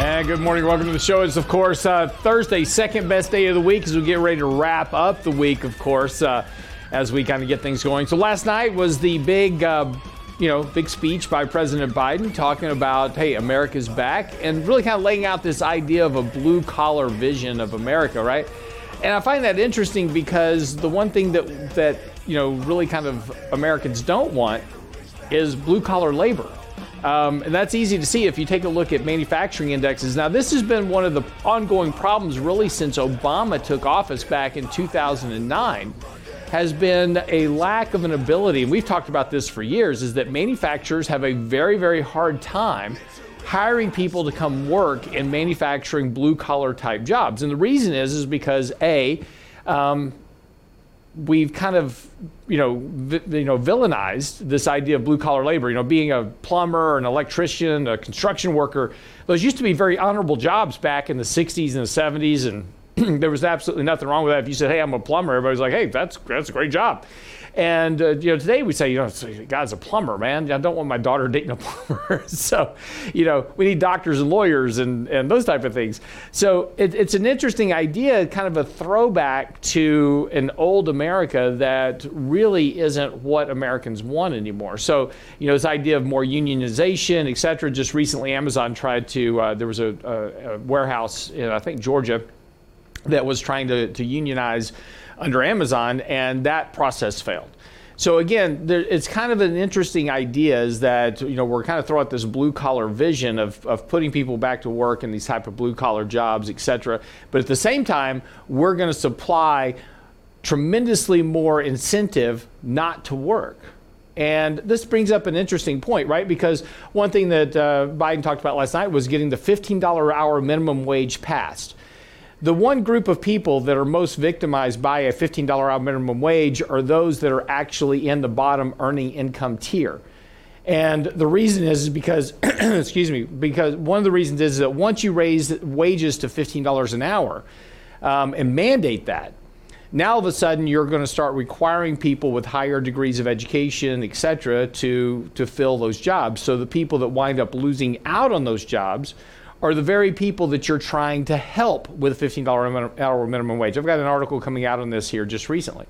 And good morning. Welcome to the show. It's, of course, Thursday, second best day of the week as we get ready to wrap up the week, of course, as we kind of get things going. So last night was the big... big speech by President Biden talking about, hey, America's back, and really kind of laying out this idea of a blue-collar vision of America, right? And I find that interesting because the one thing that really kind of Americans don't want is blue-collar labor. And that's easy to see if you take a look at manufacturing indexes. Now, this has been one of the ongoing problems really since Obama took office back in 2009. Has been a lack of an ability, and we've talked about this for years, is that manufacturers have a very, very hard time hiring people to come work in manufacturing blue-collar type jobs. And the reason is because, A, we've kind of, villainized this idea of blue-collar labor, being a plumber, an electrician, a construction worker. Those used to be very honorable jobs back in the 60s and the 70s, and there was absolutely nothing wrong with that. If you said, hey, I'm a plumber, everybody's like, hey, that's a great job. And, today we say, God's a plumber, man. I don't want my daughter dating a plumber. So, we need doctors and lawyers and those type of things. So it's an interesting idea, kind of a throwback to an old America that really isn't what Americans want anymore. So, this idea of more unionization, et cetera. Just recently, Amazon tried to, there was a warehouse in, I think, Georgia, that was trying to unionize under Amazon, and that process failed. So again, it's kind of an interesting idea is that, we're kind of throwing out this blue collar vision of putting people back to work in these type of blue collar jobs, et cetera. But at the same time, we're going to supply tremendously more incentive not to work. And this brings up an interesting point, right? Because one thing that Biden talked about last night was getting the $15 hour minimum wage passed. The one group of people that are most victimized by a $15 hour minimum wage are those that are actually in the bottom earning income tier. And the reason is because, because one of the reasons is that once you raise wages to $15 an hour and mandate that, now all of a sudden you're going to start requiring people with higher degrees of education, et cetera, to fill those jobs. So the people that wind up losing out on those jobs are the very people that you're trying to help with a $15 hour minimum wage. I've got an article coming out on this here just recently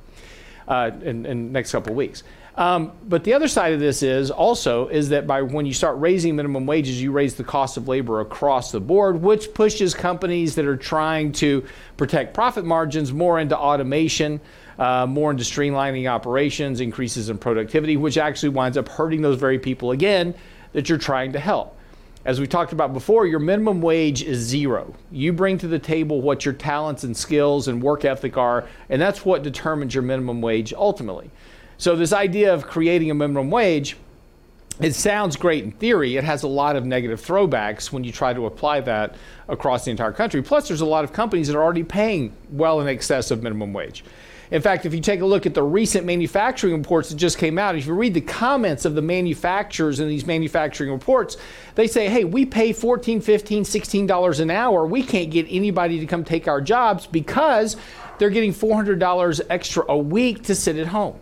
in the next couple of weeks. But the other side of this is that when you start raising minimum wages, you raise the cost of labor across the board, which pushes companies that are trying to protect profit margins more into automation, more into streamlining operations, increases in productivity, which actually winds up hurting those very people again that you're trying to help. As we talked about before, your minimum wage is zero. You bring to the table what your talents and skills and work ethic are, and that's what determines your minimum wage ultimately. So this idea of creating a minimum wage, it sounds great in theory. It has a lot of negative throwbacks when you try to apply that across the entire country. Plus, there's a lot of companies that are already paying well in excess of minimum wage. In fact, if you take a look at the recent manufacturing reports that just came out, if you read the comments of the manufacturers in these manufacturing reports, they say, hey, we pay $14, $15, $16 an hour. We can't get anybody to come take our jobs because they're getting $400 extra a week to sit at home.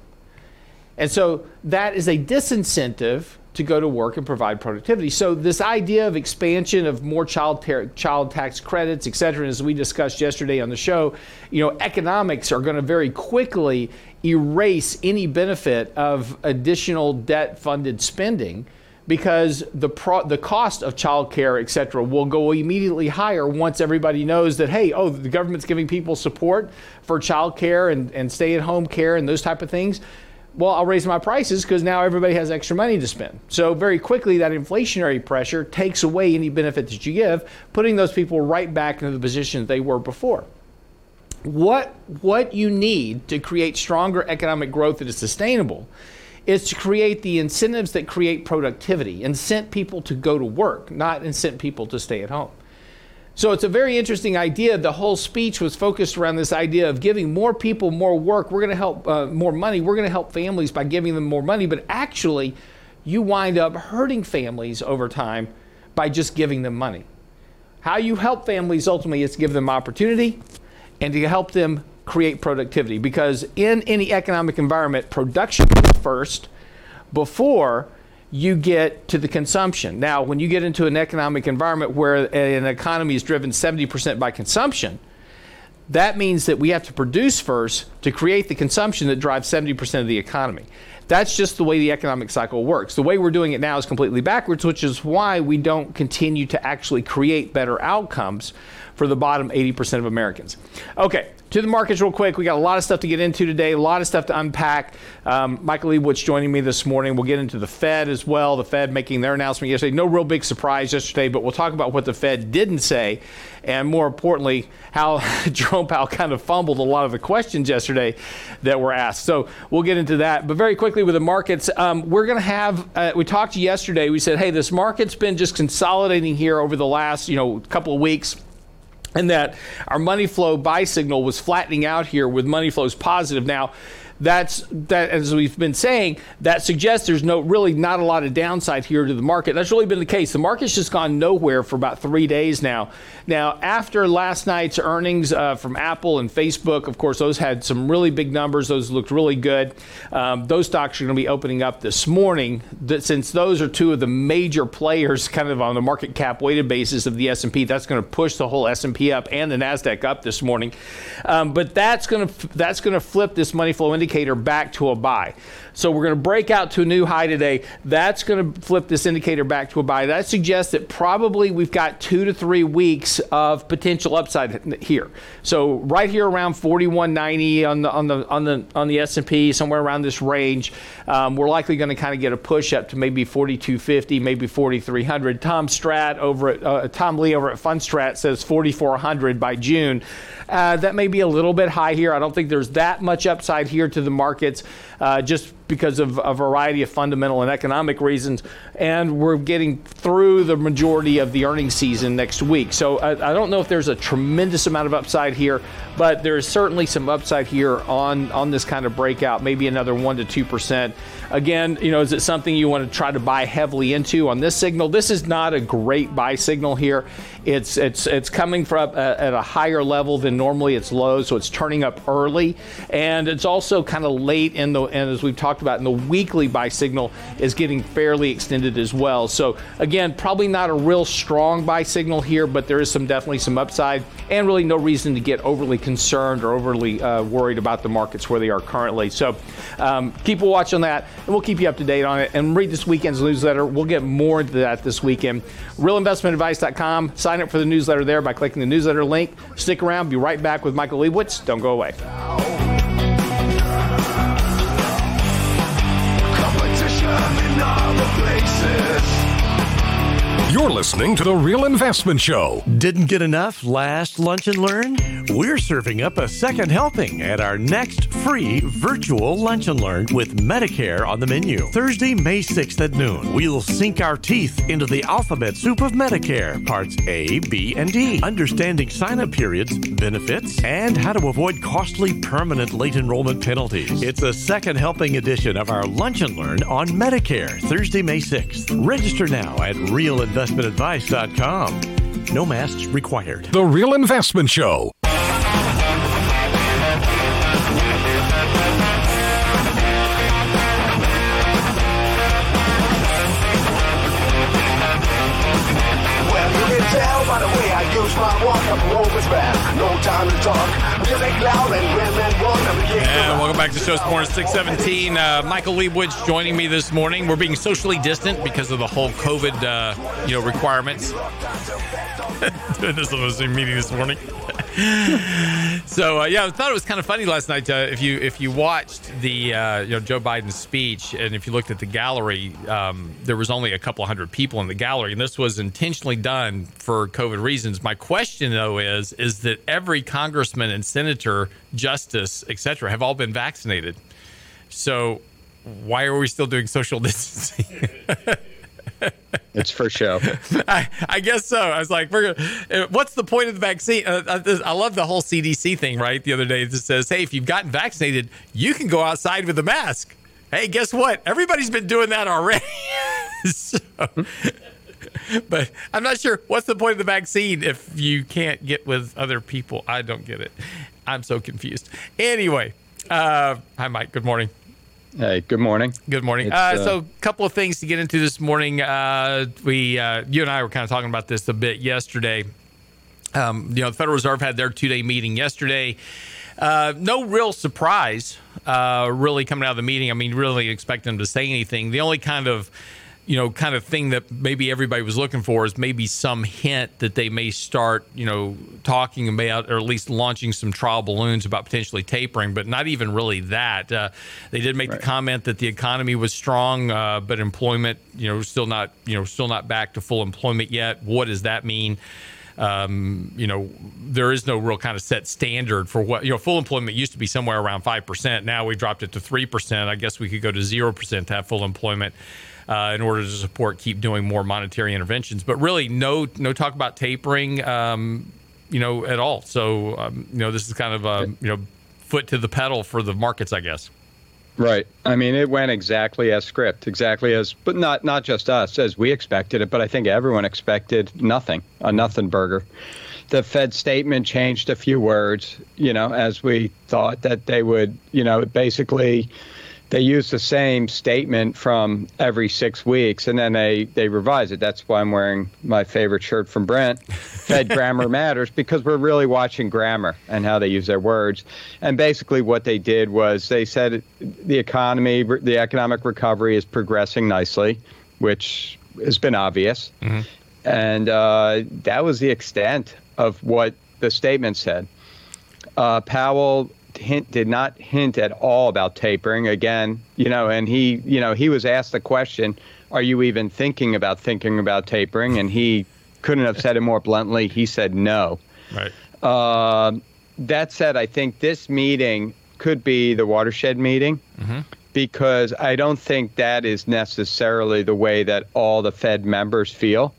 And so that is a disincentive to go to work and provide productivity. So this idea of expansion of more child tax credits, et cetera, as we discussed yesterday on the show, economics are going to very quickly erase any benefit of additional debt-funded spending because the cost of child care, et cetera, will go immediately higher once everybody knows that, hey, the government's giving people support for child care and stay-at-home care and those type of things. Well, I'll raise my prices because now everybody has extra money to spend. So very quickly, that inflationary pressure takes away any benefit that you give, putting those people right back into the position that they were before. What you need to create stronger economic growth that is sustainable is to create the incentives that create productivity, incent people to go to work, not incent people to stay at home. So it's a very interesting idea. The whole speech was focused around this idea of giving more people more work. We're going to help more money. We're going to help families by giving them more money. But actually, you wind up hurting families over time by just giving them money. How you help families ultimately is to give them opportunity and to help them create productivity. Because in any economic environment, production is first before you get to the consumption. Now, when you get into an economic environment where an economy is driven 70% by consumption, that means that we have to produce first to create the consumption that drives 70% of the economy. That's just the way the economic cycle works. The way we're doing it now is completely backwards, which is why we don't continue to actually create better outcomes for the bottom 80% of Americans. Okay, to the markets real quick. We got a lot of stuff to get into today, a lot of stuff to unpack. Michael Lebowitz joining me this morning. We'll get into the Fed as well, the Fed making their announcement yesterday. No real big surprise yesterday, but we'll talk about what the Fed didn't say, and more importantly, how Jerome Powell kind of fumbled a lot of the questions yesterday that were asked. So we'll get into that. But very quickly with the markets, we're going to have, we talked to you yesterday, we said, hey, this market's been just consolidating here over the last, couple of weeks. And that our money flow buy signal was flattening out here with money flows positive. Now, that as we've been saying, that suggests there's really not a lot of downside here to the market. That's really been the case. The market's just gone nowhere for about 3 days now. Now, after last night's earnings from Apple and Facebook, of course, those had some really big numbers. Those looked really good. Those stocks are going to be opening up this morning. Since those are two of the major players kind of on the market cap weighted basis of the S&P, that's going to push the whole S&P up and the NASDAQ up this morning. But that's going to flip this money flow indicator back to a buy. So we're going to break out to a new high today. That's going to flip this indicator back to a buy. That suggests that probably we've got 2 to 3 weeks of potential upside here. So right here around 4190 on the S&P, somewhere around this range, we're likely going to kind of get a push up to maybe 4250, maybe 4300. Tom Lee over at Fundstrat says 4400 by June. That may be a little bit high here. I don't think there's that much upside here to the markets just because of a variety of fundamental and economic reasons. And we're getting through the majority of the earnings season next week. So I don't know if there's a tremendous amount of upside here, but there is certainly some upside here on this kind of breakout, maybe another 1% to 2%. Again, is it something you want to try to buy heavily into on this signal? This is not a great buy signal here. It's coming from at a higher level than normally it's low, so it's turning up early. And it's also kind of late and as we've talked about in the weekly buy signal is getting fairly extended as well. So again, probably not a real strong buy signal here, but there is definitely some upside and really no reason to get overly concerned or overly worried about the markets where they are currently. So keep a watch on that and we'll keep you up to date on it, and read this weekend's newsletter. We'll get more into that this weekend. Realinvestmentadvice.com. Sign up for the newsletter there by clicking the newsletter link. Stick around. Be right back with Michael Lebowitz. Don't go away. You're listening to The Real Investment Show. Didn't get enough last lunch and learn? We're serving up a second helping at our next free virtual lunch and learn with Medicare on the menu. Thursday, May 6th at noon, we'll sink our teeth into the alphabet soup of Medicare, parts A, B, and D, understanding sign-up periods, benefits, and how to avoid costly permanent late enrollment penalties. It's a second helping edition of our lunch and learn on Medicare, Thursday, May 6th. Register now at realinvestmentadvice.com. No masks required. The Real Investment Show. And welcome back to Show's Corner 617. Michael Lebowitz joining me this morning. We're being socially distant because of the whole COVID, requirements. This was a meeting this morning. So I thought it was kind of funny last night. If you watched the Joe Biden's speech, and if you looked at the gallery, there was only a couple hundred people in the gallery, and this was intentionally done for COVID reasons. My question though is that every congressman and senator, justice, etc., have all been vaccinated. So why are we still doing social distancing? It's for show. I guess so. I was like, what's the point of the vaccine? I love the whole CDC thing, right? The other day it just says, hey, if you've gotten vaccinated, you can go outside with a mask. Hey, guess what? Everybody's been doing that already. But I'm not sure what's the point of the vaccine if you can't get with other people. I don't get it. I'm so confused. Anyway, hi, Mike. Good morning. Hey, good morning. Good morning. So a couple of things to get into this morning. You and I were kind of talking about this a bit yesterday. The Federal Reserve had their two-day meeting yesterday. No real surprise really coming out of the meeting. I mean, really expect them to say anything. The only kind of thing that maybe everybody was looking for is maybe some hint that they may start, talking about or at least launching some trial balloons about potentially tapering, but not even really that. They did make the comment that the economy was strong, but employment, still not back to full employment yet. What does that mean? There is no real kind of set standard for what, full employment used to be somewhere around 5%. Now we dropped it to 3%. I guess we could go to 0% to have full employment in order to keep doing more monetary interventions. But really, no talk about tapering, at all. So, this is kind of, foot to the pedal for the markets, I guess. Right. I mean, it went exactly as script, but not just us, as we expected it, but I think everyone expected nothing, a nothing burger. The Fed statement changed a few words, as we thought that they would, basically they use the same statement from every 6 weeks, and then they revise it. That's why I'm wearing my favorite shirt from Brent, Fed Grammar Matters, because we're really watching grammar and how they use their words. And basically what they did was they said the economic recovery is progressing nicely, which has been obvious. Mm-hmm. And that was the extent of what the statement said. Powell did not hint at all about tapering again, and he was asked the question, are you even thinking about tapering? And he couldn't have said it more bluntly. He said no. Right. That said, I think this meeting could be the watershed meeting, mm-hmm. because I don't think that is necessarily the way that all the Fed members feel.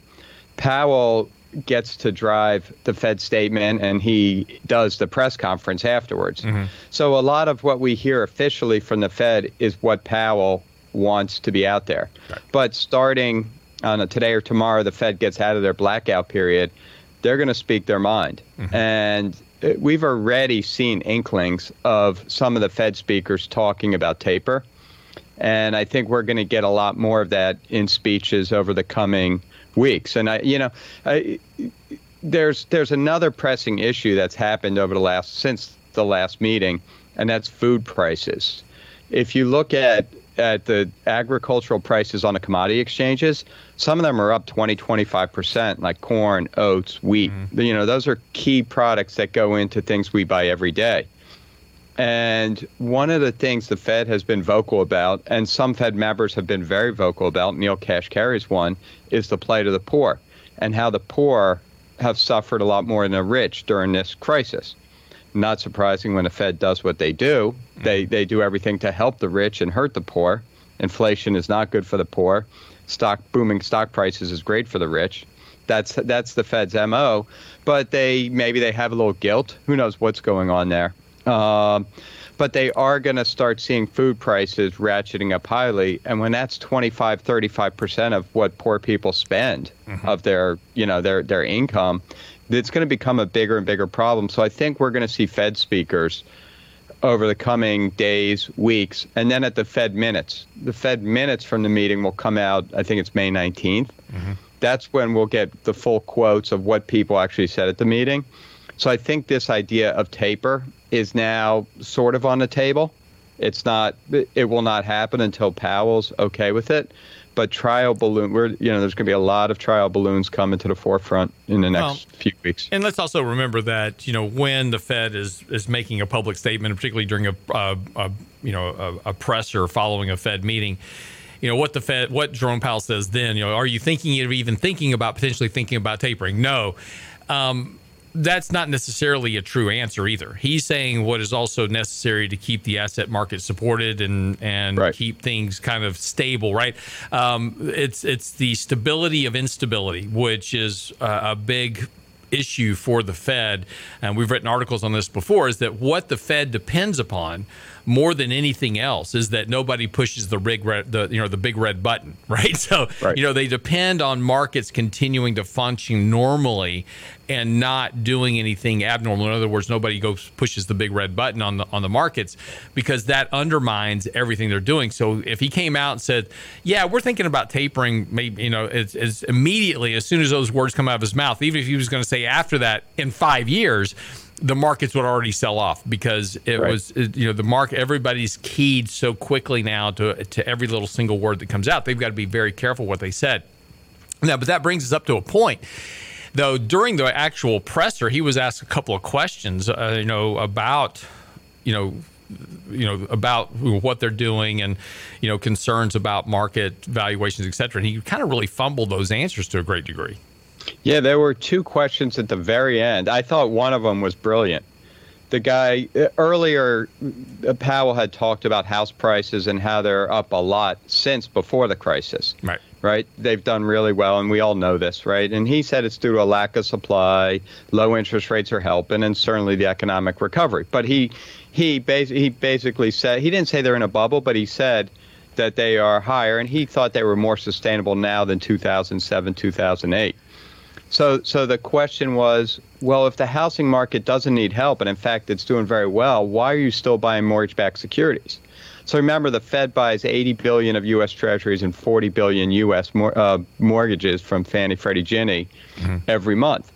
Powell gets to drive the Fed statement, and he does the press conference afterwards. Mm-hmm. So a lot of what we hear officially from the Fed is what Powell wants to be out there. Right. But starting on today or tomorrow, the Fed gets out of their blackout period. They're going to speak their mind. Mm-hmm. And we've already seen inklings of some of the Fed speakers talking about taper. And I think we're going to get a lot more of that in speeches over the coming weeks. And there's another pressing issue that's happened since the last meeting, and that's food prices. If you look at the agricultural prices on the commodity exchanges, some of them are up 20-25%, like corn, oats, wheat. Mm-hmm. Those are key products that go into things we buy every day. And one of the things the Fed has been vocal about, and some Fed members have been very vocal about, Neil Kashkari's one, is the plight of the poor and how the poor have suffered a lot more than the rich during this crisis. Not surprising when the Fed does what they do. They do everything to help the rich and hurt the poor. Inflation is not good for the poor. Booming stock prices is great for the rich. That's the Fed's MO. But maybe they have a little guilt. Who knows what's going on there? But they are going to start seeing food prices ratcheting up highly. And when that's 25-35% of what poor people spend, mm-hmm. of their income, it's going to become a bigger and bigger problem. So I think we're going to see Fed speakers over the coming days, weeks, and then at the Fed minutes. The Fed minutes from the meeting will come out, I think it's May 19th. Mm-hmm. That's when we'll get the full quotes of what people actually said at the meeting. So I think this idea of taper is now sort of on the table. It will not happen until Powell's okay with it. But trial balloon, there's going to be a lot of trial balloons coming to the forefront in the next few weeks. And let's also remember that when the Fed is making a public statement, particularly during a presser following a Fed meeting, what Jerome Powell says then, are you thinking about potentially thinking about tapering? No. that's not necessarily a true answer either. He's saying what is also necessary to keep the asset market supported and right. keep things kind of stable, right? It's the stability of instability, which is a big issue for the Fed. And we've written articles on this before, is that what the Fed depends upon more than anything else is that nobody pushes the big red button, right? So, right. They depend on markets continuing to function normally and not doing anything abnormal. In other words, nobody pushes the big red button on the markets, because that undermines everything they're doing. So if he came out and said, "Yeah, we're thinking about tapering," maybe it's immediately as soon as those words come out of his mouth, even if he was going to say after that in 5 years, the markets would already sell off, because it right. was, the market, everybody's keyed so quickly now to every little single word that comes out. They've got to be very careful what they said. Now, but that brings us up to a point. Though during the actual presser, he was asked a couple of questions, about what they're doing and, concerns about market valuations, et cetera. And he kind of really fumbled those answers to a great degree. Yeah, there were two questions at the very end. I thought one of them was brilliant. The guy earlier, Powell had talked about house prices and how they're up a lot since before the crisis. Right. Right. They've done really well, and we all know this, right? And he said it's due to a lack of supply, low interest rates are helping, and certainly the economic recovery. But he basically said, he didn't say they're in a bubble, but he said that they are higher, and he thought they were more sustainable now than 2007, 2008. So the question was, well, if the housing market doesn't need help, and in fact it's doing very well, why are you still buying mortgage-backed securities? So remember, the Fed buys $80 billion of U.S. treasuries and $40 billion U.S. mortgages from Fannie, Freddie, Ginnie mm-hmm. every month.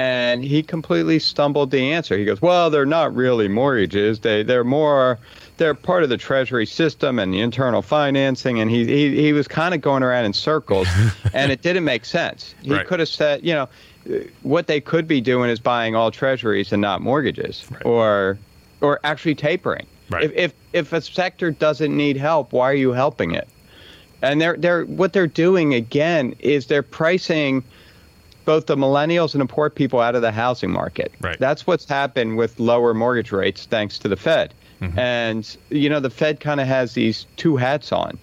And he completely stumbled the answer. He goes, well, they're not really mortgages. They're part of the Treasury system and the internal financing. And he was kind of going around in circles, and it didn't make sense. He right. could have said, what they could be doing is buying all treasuries and not mortgages, right. or actually tapering. Right. If a sector doesn't need help, why are you helping it? And they're what they're doing again is they're pricing both the millennials and the poor people out of the housing market. Right. That's what's happened with lower mortgage rates thanks to the Fed. Mm-hmm. And, the Fed kind of has these two hats on.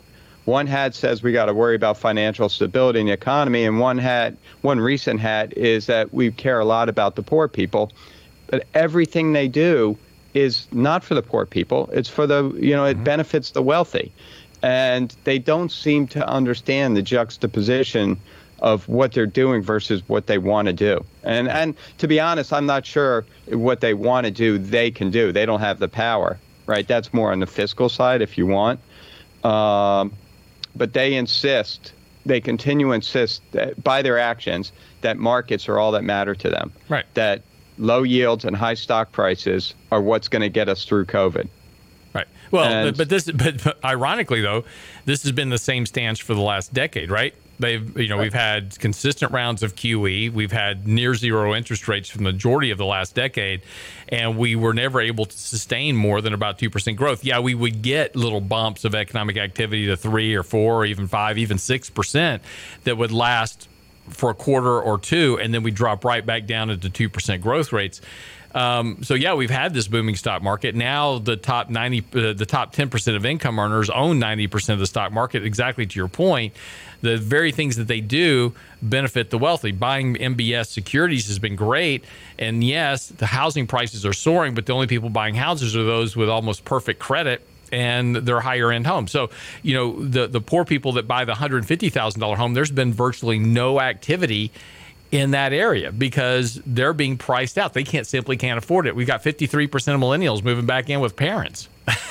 One hat says we got to worry about financial stability in the economy. And one recent hat is that we care a lot about the poor people. But everything they do is not for the poor people. It's for the, it mm-hmm. benefits the wealthy. And they don't seem to understand the juxtaposition of what they're doing versus what they want to do. And to be honest, I'm not sure what they want to do they can do. They don't have the power, right? That's more on the fiscal side if you want. But they continue to insist that, by their actions, that markets are all that matter to them. Right. That low yields and high stock prices are what's going to get us through COVID. Right. Well, but ironically, though, this has been the same stance for the last decade, right? We've had consistent rounds of QE. We've had near zero interest rates for the majority of the last decade, and we were never able to sustain more than about 2% growth. Yeah, we would get little bumps of economic activity to 3 or 4 or even 5, even 6% that would last for a quarter or two, and then we drop right back down into 2% growth rates. We've had this booming stock market. Now the top 10% of income earners own 90% of the stock market. Exactly to your point, the very things that they do benefit the wealthy. Buying MBS securities has been great. And yes, the housing prices are soaring, but the only people buying houses are those with almost perfect credit and their higher end home. So, the poor people that buy the $150,000 home, there's been virtually no activity in that area because they're being priced out. They can't afford it. We've got 53% of millennials moving back in with parents.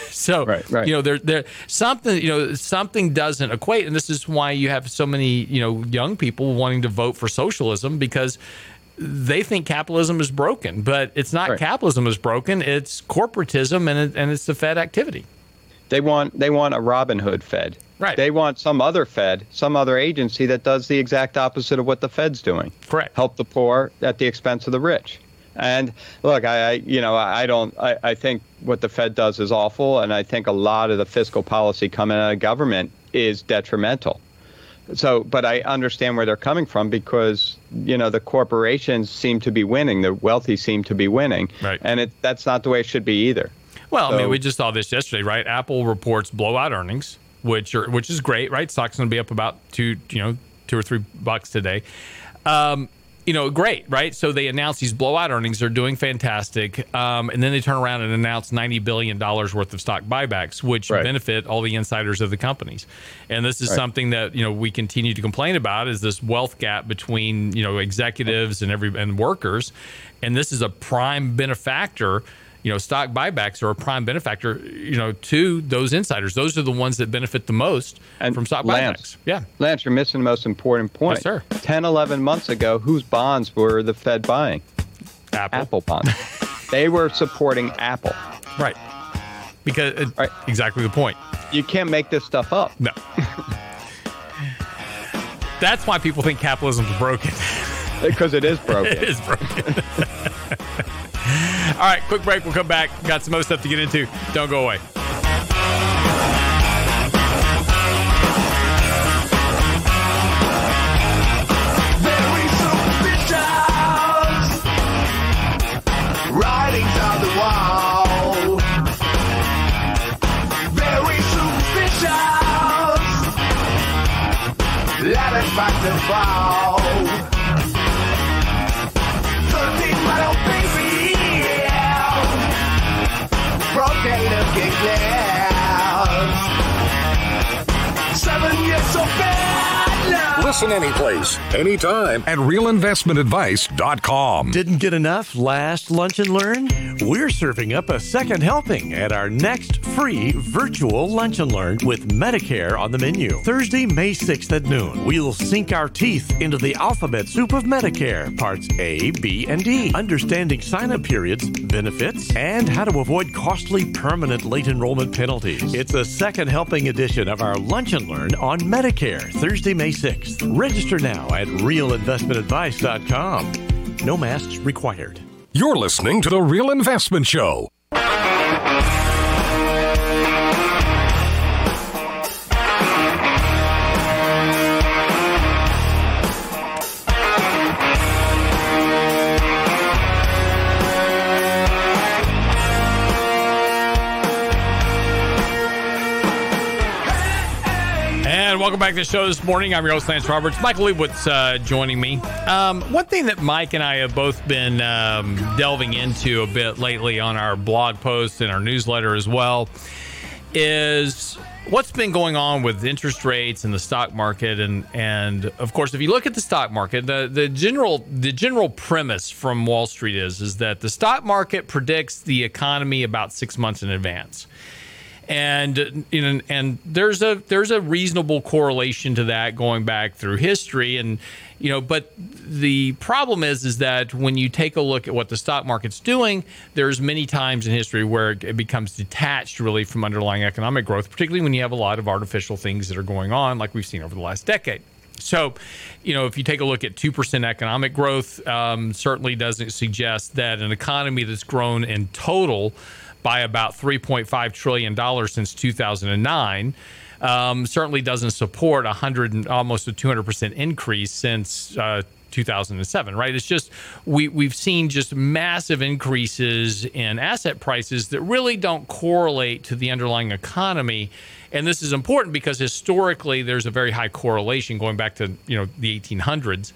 So, right. Something doesn't equate. And this is why you have so many, young people wanting to vote for socialism, because they think capitalism is broken, but it's not right. Capitalism is broken. It's corporatism and it's the Fed activity. They want a Robin Hood Fed. Right. They want some other Fed, some other agency that does the exact opposite of what the Fed's doing. Correct. Help the poor at the expense of the rich. And look, I think what the Fed does is awful, and I think a lot of the fiscal policy coming out of government is detrimental. So, but I understand where they're coming from because, you know, the corporations seem to be winning. The wealthy seem to be winning. Right. And that's not the way it should be either. Well, so, I mean, we just saw this yesterday, right? Apple reports blowout earnings, which is great, right? Stock's going to be up about $2 or $3 today. You know, great, right? So they announce these blowout earnings. They're doing fantastic. And then they turn around and announce $90 billion worth of stock buybacks, which benefit all the insiders of the companies. And this is something that, you know, we continue to complain about is this wealth gap between, you know, executives and workers. And this is a prime benefactor. You know, stock buybacks are a prime benefactor, you know, to those insiders. Those are the ones that benefit the most from stock buybacks. Yeah. Lance, you're missing the most important point. Yes, sir. 10, 11 months ago, whose bonds were the Fed buying? Apple bonds. They were supporting Apple. Right. Because exactly the point. You can't make this stuff up. No. That's why people think capitalism is broken. Because it is broken. It is broken. All right, quick break. We'll come back. Got some more stuff to get into. Don't go away. Listen anyplace, anytime at realinvestmentadvice.com. Didn't get enough last lunch and learn? We're serving up a second helping at our next free virtual lunch and learn with Medicare on the menu. Thursday, May 6th at noon, we'll sink our teeth into the alphabet soup of Medicare, parts A, B, and D. Understanding sign-up periods, benefits, and how to avoid costly permanent late enrollment penalties. It's a second helping edition of our lunch and learn on Medicare, Thursday, May 6th. Register now at realinvestmentadvice.com. No masks required. You're listening to The Real Investment Show. Welcome back to the show this morning. I'm your host, Lance Roberts. Michael Lebowitz joining me. One thing that Mike and I have both been delving into a bit lately on our blog posts and our newsletter as well is what's been going on with interest rates and the stock market. And of course, if you look at the stock market, the general premise from Wall Street is that the stock market predicts the economy about 6 months in advance. And you know, and there's a reasonable correlation to that going back through history, and you know, but the problem is that when you take a look at what the stock market's doing, there's many times in history where it becomes detached really from underlying economic growth, particularly when you have a lot of artificial things that are going on, like we've seen over the last decade. So, you know, if you take a look at 2% economic growth, certainly doesn't suggest that an economy that's grown in total by about $3.5 trillion since 2009, certainly doesn't support almost a 200% increase since 2007, right? It's just we've seen just massive increases in asset prices that really don't correlate to the underlying economy. And this is important because historically there's a very high correlation going back to, you know, the 1800s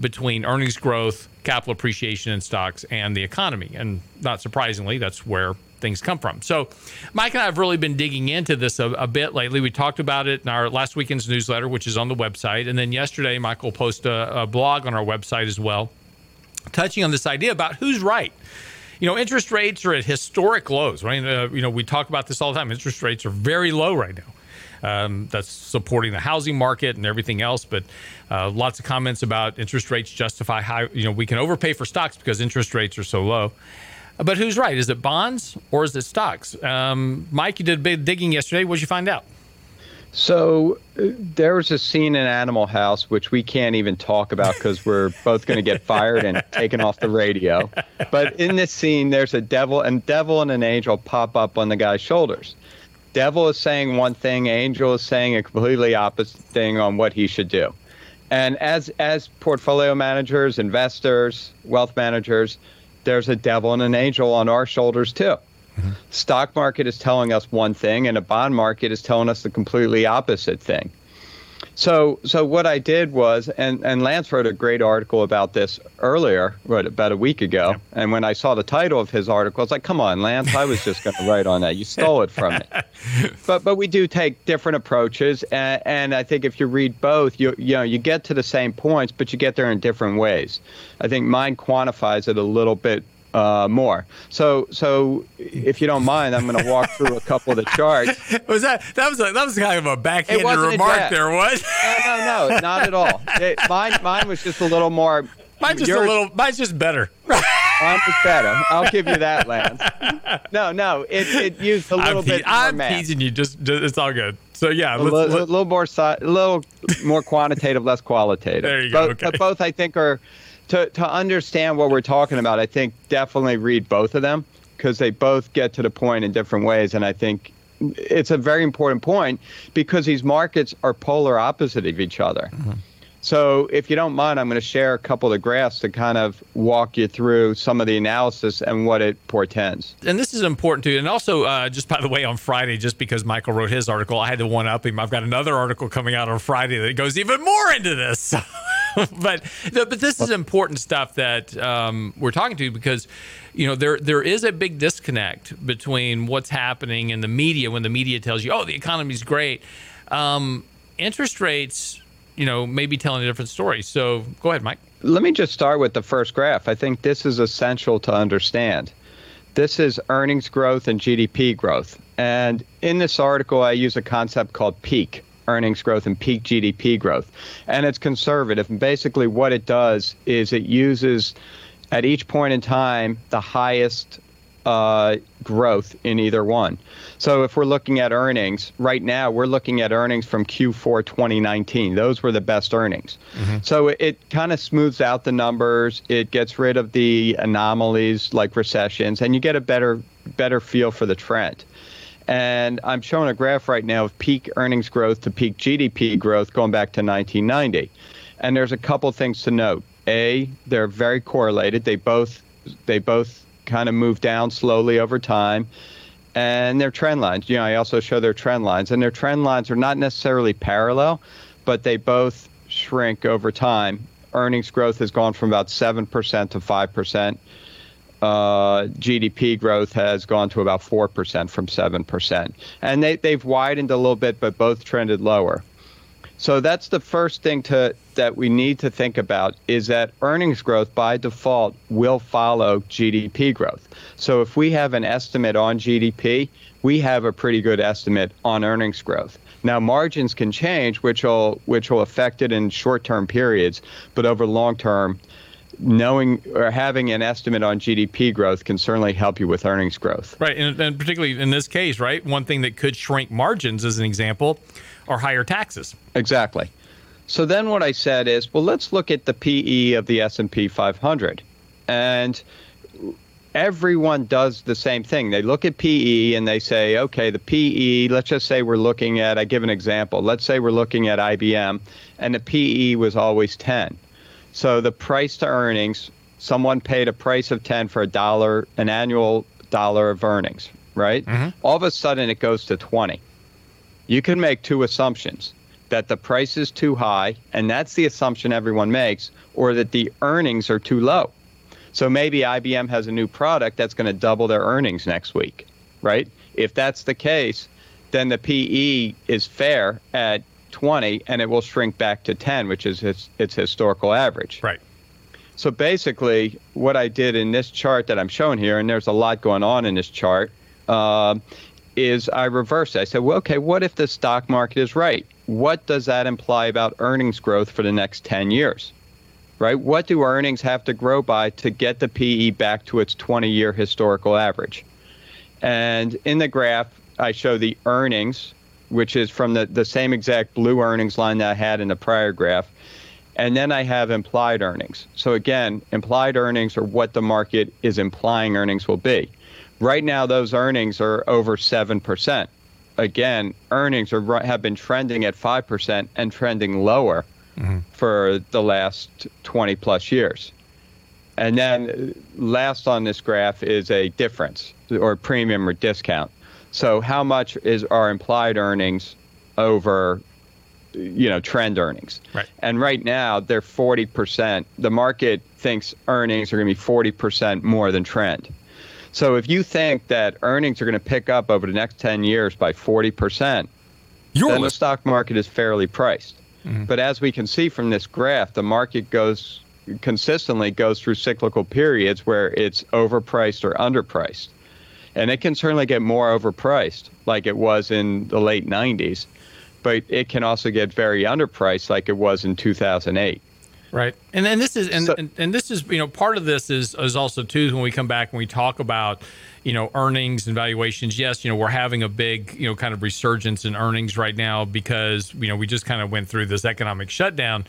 between earnings growth, capital appreciation in stocks, and the economy. And not surprisingly, that's where things come from. So Mike and I have really been digging into this a bit lately. We talked about it in our last weekend's newsletter, which is on the website. And then yesterday, Michael posted a blog on our website as well, touching on this idea about who's right. You know, interest rates are at historic lows, right? You know, we talk about this all the time. Interest rates are very low right now. That's supporting the housing market and everything else. But lots of comments about interest rates justify high. You know, we can overpay for stocks because interest rates are so low. But who's right? Is it bonds or is it stocks? Mike, you did a bit digging yesterday. What did you find out? So there was a scene in Animal House, which we can't even talk about because we're both going to get fired and taken off the radio. But in this scene, there's a devil and an angel pop up on the guy's shoulders. devil is saying one thing, angel is saying a completely opposite thing on what he should do. And as portfolio managers, investors, wealth managers, there's a devil and an angel on our shoulders too. Mm-hmm. Stock market is telling us one thing, and a bond market is telling us the completely opposite thing. So what I did was, and Lance wrote a great article about this earlier, about a week ago. Yep. And when I saw the title of his article, I was like, come on, Lance, I was just going to write on that. You stole it from me. But we do take different approaches. And I think if you read both, you get to the same points, but you get there in different ways. I think mine quantifies it a little bit more. So if you don't mind, I'm going to walk through a couple of the charts. That was kind of a backhanded remark there, what? No, not at all. Mine was just a little more. Mine's just better. Mine was better. I'll give you that, Lance. No, it used a little bit more math. I'm teasing you. Just it's all good. So yeah, a little more quantitative, less qualitative. There you go. Okay. But both I think are. To understand what we're talking about, I think definitely read both of them because they both get to the point in different ways. And I think it's a very important point because these markets are polar opposite of each other. Mm-hmm. So if you don't mind, I'm going to share a couple of graphs to kind of walk you through some of the analysis and what it portends. And this is important too. And also, just by the way, on Friday, just because Michael wrote his article, I had to one-up him. I've got another article coming out on Friday that goes even more into this. But this is important stuff that we're talking to because, you know, there is a big disconnect between what's happening in the media when the media tells you, oh, the economy's great. Interest rates, you know, maybe telling a different story. So go ahead, Mike. Let me just start with the first graph. I think this is essential to understand. This is earnings growth and GDP growth. And in this article, I use a concept called peak earnings growth and peak GDP growth. And it's conservative. And basically what it does is it uses at each point in time the highest growth in either one. So if we're looking at earnings, right now we're looking at earnings from Q4 2019. Those were the best earnings. Mm-hmm. So it kind of smooths out the numbers. It gets rid of the anomalies like recessions, and you get a better feel for the trend. And I'm showing a graph right now of peak earnings growth to peak GDP growth going back to 1990. And there's a couple things to note. A, they're very correlated. They both kind of move down slowly over time. And their trend lines. You know, I also show their trend lines. And their trend lines are not necessarily parallel, but they both shrink over time. Earnings growth has gone from about 7% to 5%. GDP growth has gone to about 4% from 7%. And they've widened a little bit, but both trended lower. So that's the first thing that we need to think about is that earnings growth by default will follow GDP growth. So if we have an estimate on GDP, we have a pretty good estimate on earnings growth. Now, margins can change, which will affect it in short-term periods, but over long-term, knowing or having an estimate on GDP growth can certainly help you with earnings growth. Right, and particularly in this case, right, one thing that could shrink margins, as an example, are higher taxes. Exactly. So then what I said is, well, let's look at the PE of the S&P 500. And everyone does the same thing. They look at PE and they say, okay, the PE, let's just say we're looking at, I give an example, let's say we're looking at IBM, and the PE was always 10. So the price to earnings, someone paid a price of 10 for $1, an annual dollar of earnings, right? Mm-hmm. All of a sudden it goes to 20. You can make two assumptions, that the price is too high, and that's the assumption everyone makes, or that the earnings are too low. So maybe IBM has a new product that's going to double their earnings next week, right? If that's the case, then the PE is fair at 20, and it will shrink back to 10, which is its historical average. Right. So basically, what I did in this chart that I'm showing here, and there's a lot going on in this chart, is I reversed it. I said, well, okay, what if the stock market is right? What does that imply about earnings growth for the next 10 years? Right? What do earnings have to grow by to get the PE back to its 20-year historical average? And in the graph, I show the earnings, which is from the same exact blue earnings line that I had in the prior graph. And then I have implied earnings. So again, implied earnings are what the market is implying earnings will be. Right now, those earnings are over 7%. again, earnings have been trending at 5% and trending lower for the last 20 plus years. And then last on this graph is a difference or premium or discount. So how much is our implied earnings over, you know, trend earnings? Right. And right now they're 40%. The market thinks earnings are going to be 40% more than trend. So if you think that earnings are going to pick up over the next 10 years by 40%, then the stock market is fairly priced. But as we can see from this graph, the market consistently goes through cyclical periods where it's overpriced or underpriced. And it can certainly get more overpriced like it was in the late 90s, but it can also get very underpriced like it was in 2008. Right. And this is and this is, you know, part of this is also, too, when we come back and we talk about, you know, earnings and valuations. Yes, you know, we're having a big, you know, kind of resurgence in earnings right now because, you know, we just kind of went through this economic shutdown.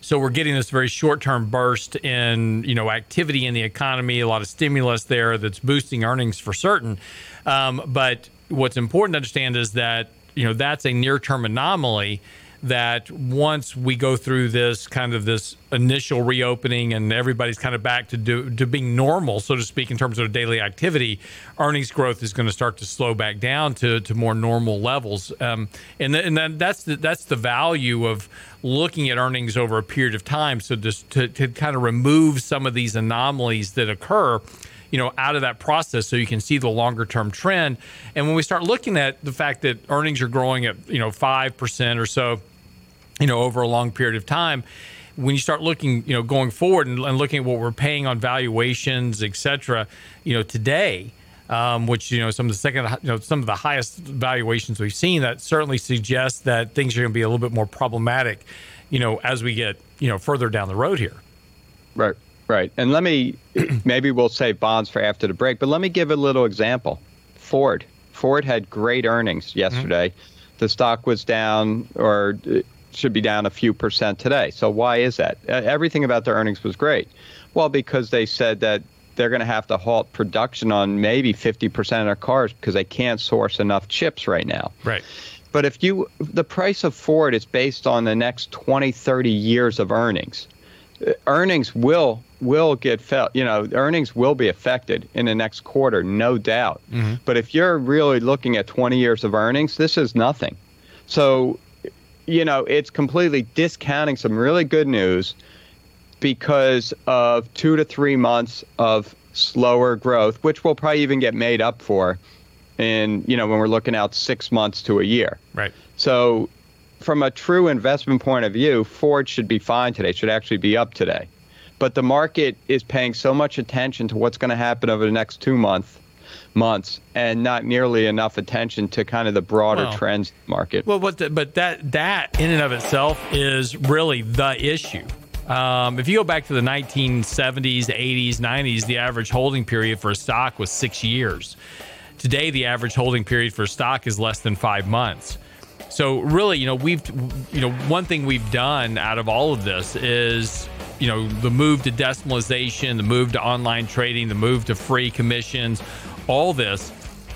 So we're getting this very short-term burst in, you know, activity in the economy, a lot of stimulus there that's boosting earnings for certain. But what's important to understand is that, you know, that's a near-term anomaly. That once we go through this kind of this initial reopening and everybody's kind of back to being normal, so to speak, in terms of daily activity, earnings growth is going to start to slow back down to more normal levels. And then that's the value of looking at earnings over a period of time. So just to kind of remove some of these anomalies that occur, you know, out of that process, so you can see the longer term trend. And when we start looking at the fact that earnings are growing at, you know, 5% or so, you know, over a long period of time, when you start looking, you know, going forward and looking at what we're paying on valuations, et cetera, you know, today, which, you know, some of the highest valuations we've seen, that certainly suggests that things are going to be a little bit more problematic, you know, as we get, you know, further down the road here. Right. Right. And maybe we'll save bonds for after the break, but let me give a little example. Ford had great earnings yesterday. The stock was down, or should be down a few percent today. So why is that? Everything about their earnings was great. Well, because they said that they're going to have to halt production on maybe 50% of their cars because they can't source enough chips right now. Right. But the price of Ford is based on the next 20, 30 years of earnings. Earnings will get felt, you know, earnings will be affected in the next quarter, no doubt. But if you're really looking at 20 years of earnings, this is nothing. So, you know, it's completely discounting some really good news because of 2 to 3 months of slower growth, which will probably even get made up for in, you know, when we're looking out 6 months to a year. Right. So from a true investment point of view, Ford should be fine today, should actually be up today. But the market is paying so much attention to what's going to happen over the next 2 months and not nearly enough attention to kind of the broader trends market. Well, but that in and of itself is really the issue. If you go back to the 1970s, 80s, 90s, the average holding period for a stock was 6 years. Today, the average holding period for a stock is less than 5 months. So really, you know, one thing we've done out of all of this is, you know, the move to decimalization, the move to online trading, the move to free commissions, all this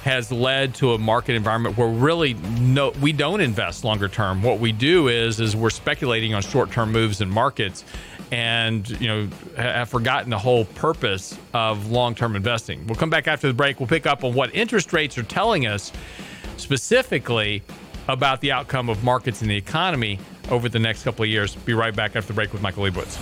has led to a market environment where really we don't invest longer term. What we do is we're speculating on short-term moves in markets and, you know, have forgotten the whole purpose of long-term investing. We'll come back after the break. We'll pick up on what interest rates are telling us specifically about the outcome of markets and the economy over the next couple of years. Be right back after the break with Michael Lebowitz.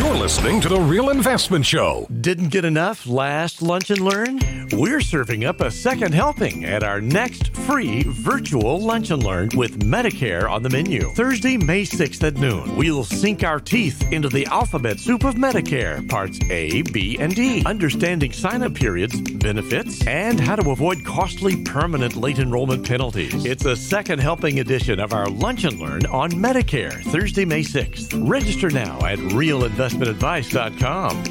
You're listening to The Real Investment Show. Didn't get enough last lunch and learn? We're serving up a second helping at our next free virtual Lunch and Learn with Medicare on the menu. Thursday, May 6th at noon, we'll sink our teeth into the alphabet soup of Medicare, parts A, B, and D, understanding sign-up periods, benefits, and how to avoid costly permanent late enrollment penalties. It's a second helping edition of our Lunch and Learn on Medicare, Thursday, May 6th. Register now at realinvestmentadvice.com.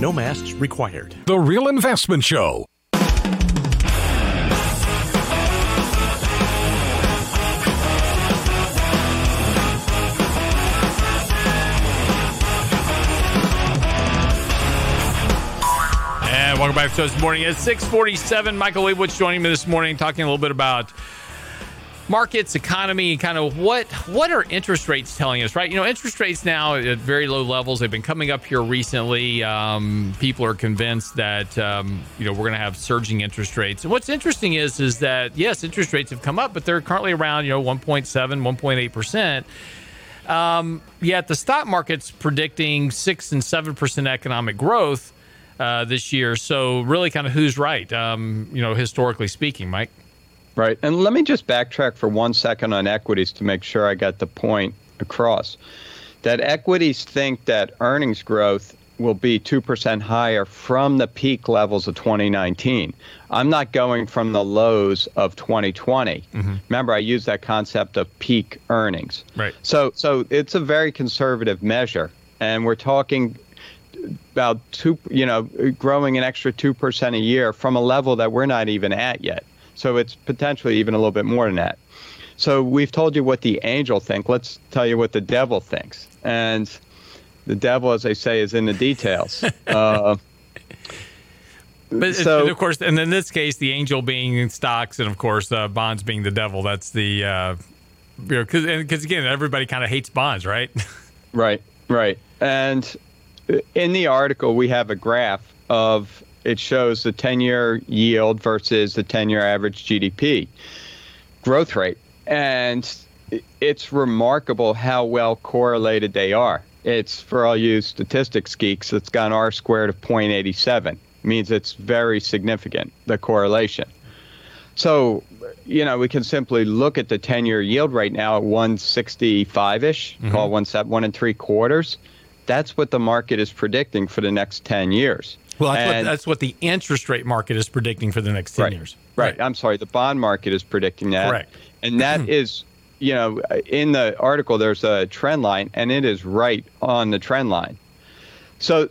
No masks required. The Real Investment Show. Welcome back to this morning. It's 6:47. Michael Lebowitz joining me this morning, talking a little bit about markets, economy, and kind of what are interest rates telling us, right? You know, interest rates now at very low levels. They've been coming up here recently. People are convinced that, you know, we're going to have surging interest rates. And what's interesting is that, yes, interest rates have come up, but they're currently around, you know, 1.7, 1.8%. Yet the stock market's predicting 6 and 7% economic growth this year. So really kind of who's right, you know, historically speaking, Mike? Right. And let me just backtrack for 1 second on equities to make sure I got the point across. That equities think that earnings growth will be 2% higher from the peak levels of 2019. I'm not going from the lows of 2020. Mm-hmm. Remember, I use that concept of peak earnings. Right. So it's a very conservative measure. And we're talking about growing an extra 2% a year from a level that we're not even at yet. So it's potentially even a little bit more than that. So we've told you what the angel thinks. Let's tell you what the devil thinks. And the devil, as they say, is in the details. But so, and of course, and in this case, the angel being in stocks, and of course, bonds being the devil. That's the you know, because again, everybody kind of hates bonds, right? Right. And in the article, we have a graph of. It shows the 10-year yield versus the 10-year average GDP growth rate. And it's remarkable how well correlated they are. It's, for all you statistics geeks, it's got an R squared of 0.87. It means it's very significant, the correlation. So, you know, we can simply look at the 10-year yield right now at 165-ish, mm-hmm. call 1.75. That's what the market is predicting for the next 10 years. Well, that's what the interest rate market is predicting for the next 10 years. Right. I'm sorry. The bond market is predicting that. Correct. And that is, you know, in the article, there's a trend line, and it is right on the trend line. So,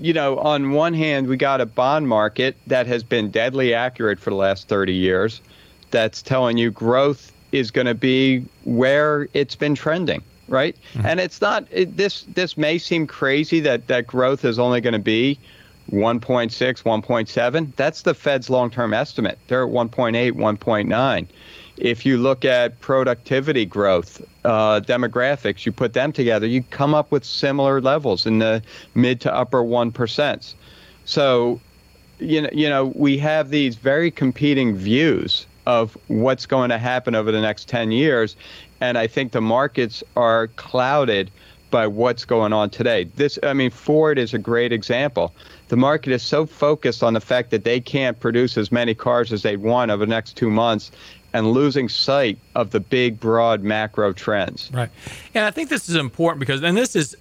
you know, on one hand, we got a bond market that has been deadly accurate for the last 30 years. That's telling you growth is going to be where it's been trending. Right. Mm-hmm. And it's not this may seem crazy that growth is only going to be 1.6, 1.7, that's the Fed's long-term estimate. They're at 1.8, 1.9. If you look at productivity growth, demographics, you put them together, you come up with similar levels in the mid to upper 1%. So, you know, we have these very competing views of what's going to happen over the next 10 years, and I think the markets are clouded by what's going on today. Ford is a great example. The market is so focused on the fact that they can't produce as many cars as they want over the next 2 months and losing sight of the big, broad macro trends. Right. And I think this is important because, and this is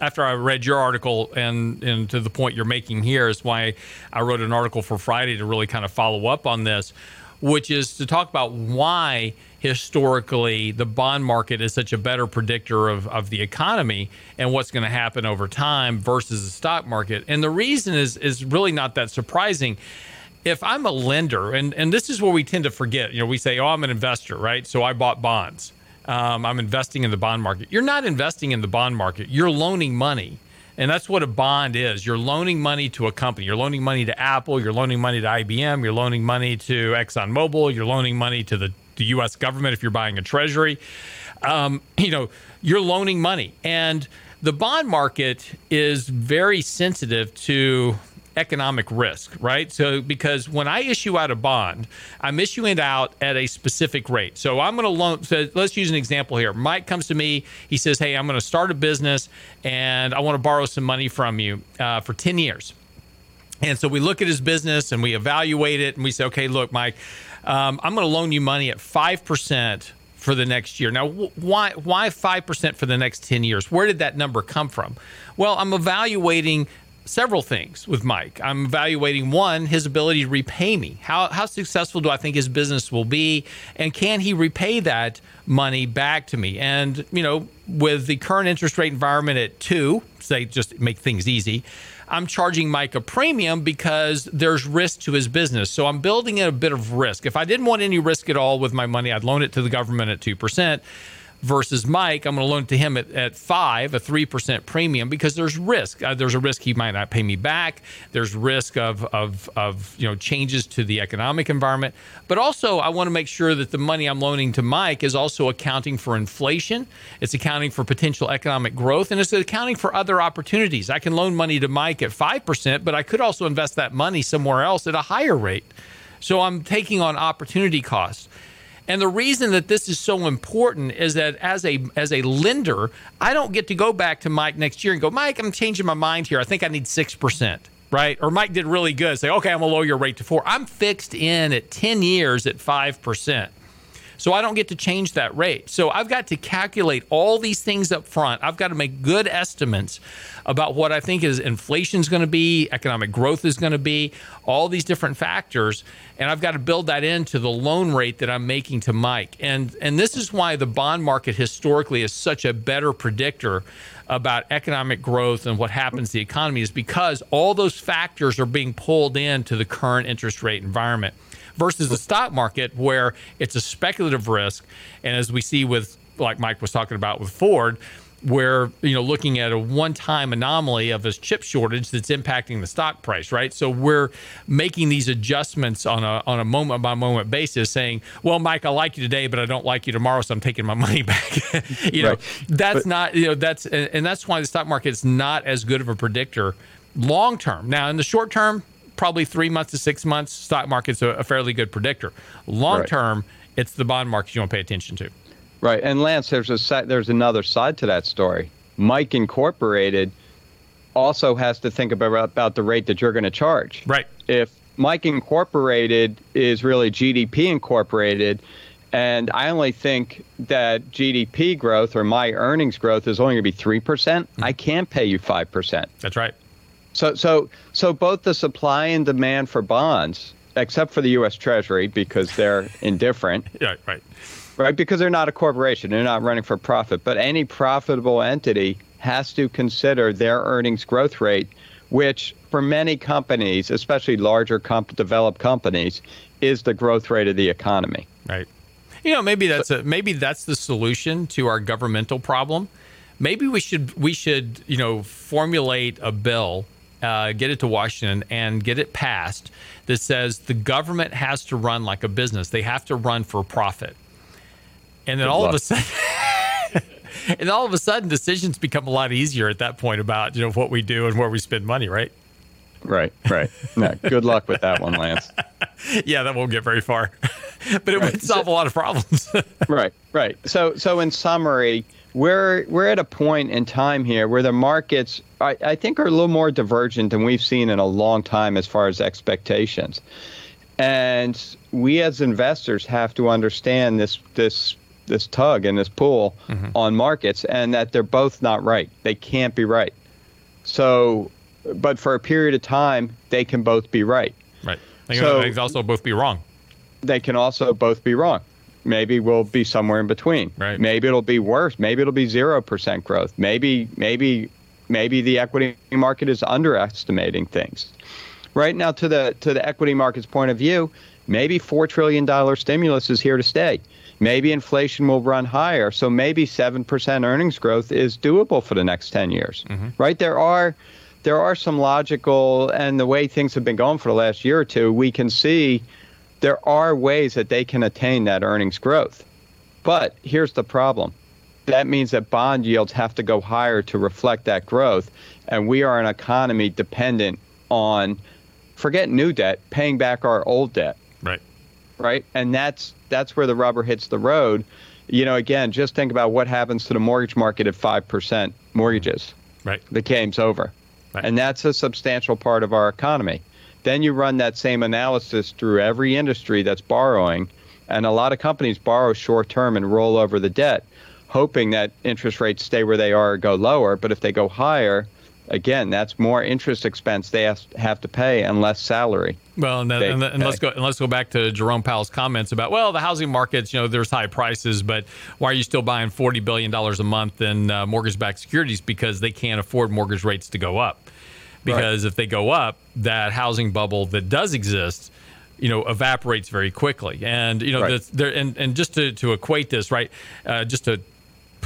after I read your article and to the point you're making here is why I wrote an article for Friday to really kind of follow up on this, which is to talk about why historically the bond market is such a better predictor of the economy and what's going to happen over time versus the stock market. And the reason is really not that surprising. If I'm a lender, and this is where we tend to forget, you know, we say, oh, I'm an investor, right? So I bought bonds. I'm investing in the bond market. You're not investing in the bond market. You're loaning money. And that's what a bond is. You're loaning money to a company. You're loaning money to Apple. You're loaning money to IBM. You're loaning money to ExxonMobil. You're loaning money to the U.S. government if you're buying a treasury. You know, you're loaning money. And the bond market is very sensitive to economic risk, right? So because when I issue out a bond, I'm issuing it out at a specific rate. So I'm going to loan. So let's use an example here. Mike comes to me. He says, hey, I'm going to start a business and I want to borrow some money from you for 10 years. And so we look at his business and we evaluate it and we say, okay, look, Mike, I'm going to loan you money at 5% for the next year. Now, why 5% for the next 10 years? Where did that number come from? Well, I'm evaluating several things with Mike. I'm evaluating, one, his ability to repay me. How successful do I think his business will be? And can he repay that money back to me? And, you know, with the current interest rate environment at 2, say, just make things easy, I'm charging Mike a premium because there's risk to his business. So I'm building in a bit of risk. If I didn't want any risk at all with my money, I'd loan it to the government at 2%. versus Mike, I'm going to loan it to him at 5, a 3% premium, because there's risk. There's a risk he might not pay me back. There's risk of changes to the economic environment. But also, I want to make sure that the money I'm loaning to Mike is also accounting for inflation. It's accounting for potential economic growth, and it's accounting for other opportunities. I can loan money to Mike at 5%, but I could also invest that money somewhere else at a higher rate. So I'm taking on opportunity costs. And the reason that this is so important is that as a lender, I don't get to go back to Mike next year and go, Mike, I'm changing my mind here. I think I need 6%, right? Or Mike did really good. Say, okay, I'm going to lower your rate to 4. I'm fixed in at 10 years at 5%. So I don't get to change that rate. So I've got to calculate all these things up front. I've got to make good estimates about what I think is inflation's going to be, economic growth is going to be, all these different factors. And I've got to build that into the loan rate that I'm making to Mike. And this is why the bond market historically is such a better predictor about economic growth and what happens to the economy, is because all those factors are being pulled into the current interest rate environment. Versus the stock market, where it's a speculative risk. And as we see with, like Mike was talking about with Ford, where, looking at a one-time anomaly of a chip shortage that's impacting the stock price, right? So we're making these adjustments on a moment-by-moment basis, saying, well, Mike, I like you today, but I don't like you tomorrow, so I'm taking my money back. That's why the stock market is not as good of a predictor long-term. Now, in the short term, probably 3 months to 6 months, stock market's a fairly good predictor. Long-term, It's the bond market you want to pay attention to. Right. And Lance, there's another side to that story. Mike Incorporated also has to think about the rate that you're going to charge. Right. If Mike Incorporated is really GDP Incorporated, and I only think that GDP growth or my earnings growth is only going to be 3%, I can't pay you 5%. That's right. So both the supply and demand for bonds, except for the U.S. Treasury, because they're indifferent. Yeah, right. Right, because they're not a corporation. They're not running for profit. But any profitable entity has to consider their earnings growth rate, which for many companies, especially larger developed companies, is the growth rate of the economy. Right. Maybe that's the solution to our governmental problem. Maybe we should formulate a bill, get it to Washington and get it passed, that says the government has to run like a business. They have to run for profit. And then all of a sudden decisions become a lot easier at that point about what we do and where we spend money, right? Right. No, good luck with that one, Lance. Yeah, that won't get very far. But it would solve a lot of problems. Right. So in summary, we're at a point in time here where the markets, I think, are a little more divergent than we've seen in a long time as far as expectations. And we as investors have to understand this tug and this pull on markets, and that they're both not right. They can't be right. So, but for a period of time, they can both be right. Right. They can also both be wrong. They can also both be wrong. Maybe we'll be somewhere in between. Right. Maybe it'll be worse. Maybe it'll be 0% growth. Maybe the equity market is underestimating things. Right now, to the equity market's point of view, maybe $4 trillion stimulus is here to stay. Maybe inflation will run higher. So maybe 7% earnings growth is doable for the next 10 years. Mm-hmm. Right? There are some logical, and the way things have been going for the last year or two, we can see there are ways that they can attain that earnings growth. But here's the problem. That means that bond yields have to go higher to reflect that growth. And we are an economy dependent on, forget new debt, paying back our old debt. Right? And that's where the rubber hits the road. Again, just think about what happens to the mortgage market at 5% mortgages. Right. The game's over. Right. And that's a substantial part of our economy. Then you run that same analysis through every industry that's borrowing, and a lot of companies borrow short-term and roll over the debt, hoping that interest rates stay where they are or go lower. But if they go higher, again, that's more interest expense they have to pay and less salary. Well, let's go back to Jerome Powell's comments about, well, the housing markets, there's high prices, but why are you still buying $40 billion a month in mortgage-backed securities? Because they can't afford mortgage rates to go up. Because if they go up, that housing bubble that does exist, evaporates very quickly. And just to equate this, just to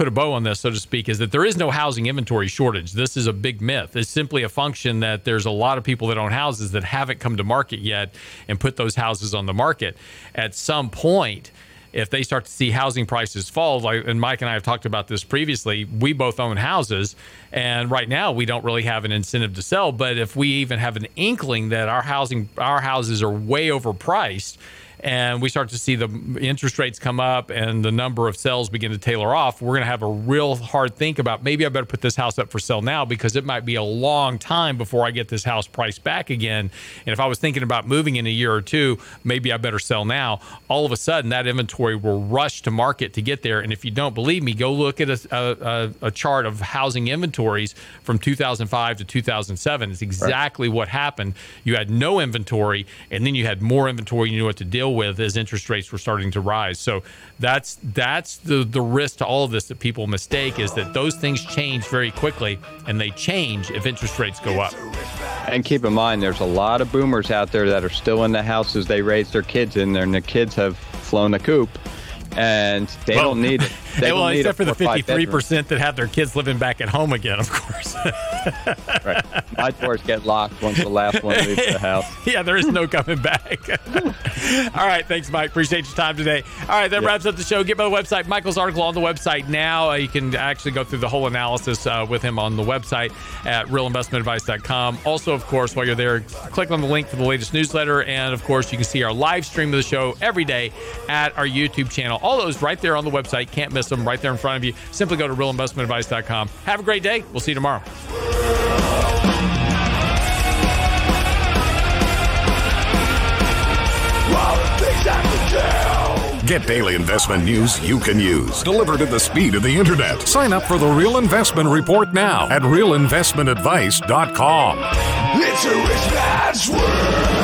put a bow on this, so to speak, is that there is no housing inventory shortage. This is a big myth. It's simply a function that there's a lot of people that own houses that haven't come to market yet and put those houses on the market. At some point, if they start to see housing prices fall, like, and Mike and I have talked about this previously, we both own houses, and right now we don't really have an incentive to sell. But if we even have an inkling that our houses are way overpriced, and we start to see the interest rates come up and the number of sales begin to tailor off, we're going to have a real hard think about, maybe I better put this house up for sale now, because it might be a long time before I get this house priced back again. And if I was thinking about moving in a year or two, maybe I better sell now. All of a sudden, that inventory will rush to market to get there. And if you don't believe me, go look at a chart of housing inventories from 2005 to 2007. It's exactly right. What happened. You had no inventory, and then you had more inventory. You knew what to deal with as interest rates were starting to rise. So that's the risk to all of this that people mistake, is that those things change very quickly, and they change if interest rates go up. And keep in mind, there's a lot of boomers out there that are still in the houses they raised their kids in there, and the kids have flown the coop, and they don't need it. Except for the 53% that have their kids living back at home again, of course. Right. My doors get locked once the last one leaves the house. Yeah, there is no coming back. All right. Thanks, Mike. Appreciate your time today. All right. That wraps up the show. Get by the website. Michael's article on the website now. You can actually go through the whole analysis with him on the website at realinvestmentadvice.com. Also, of course, while you're there, click on the link for the latest newsletter. And, of course, you can see our live stream of the show every day at our YouTube channel. All those right there on the website. Can't miss them, right there in front of you. Simply go to realinvestmentadvice.com. Have a great day. We'll see you tomorrow. Get daily investment news you can use, delivered at the speed of the internet. Sign up for the Real Investment Report now at realinvestmentadvice.com. It's a rich man's world.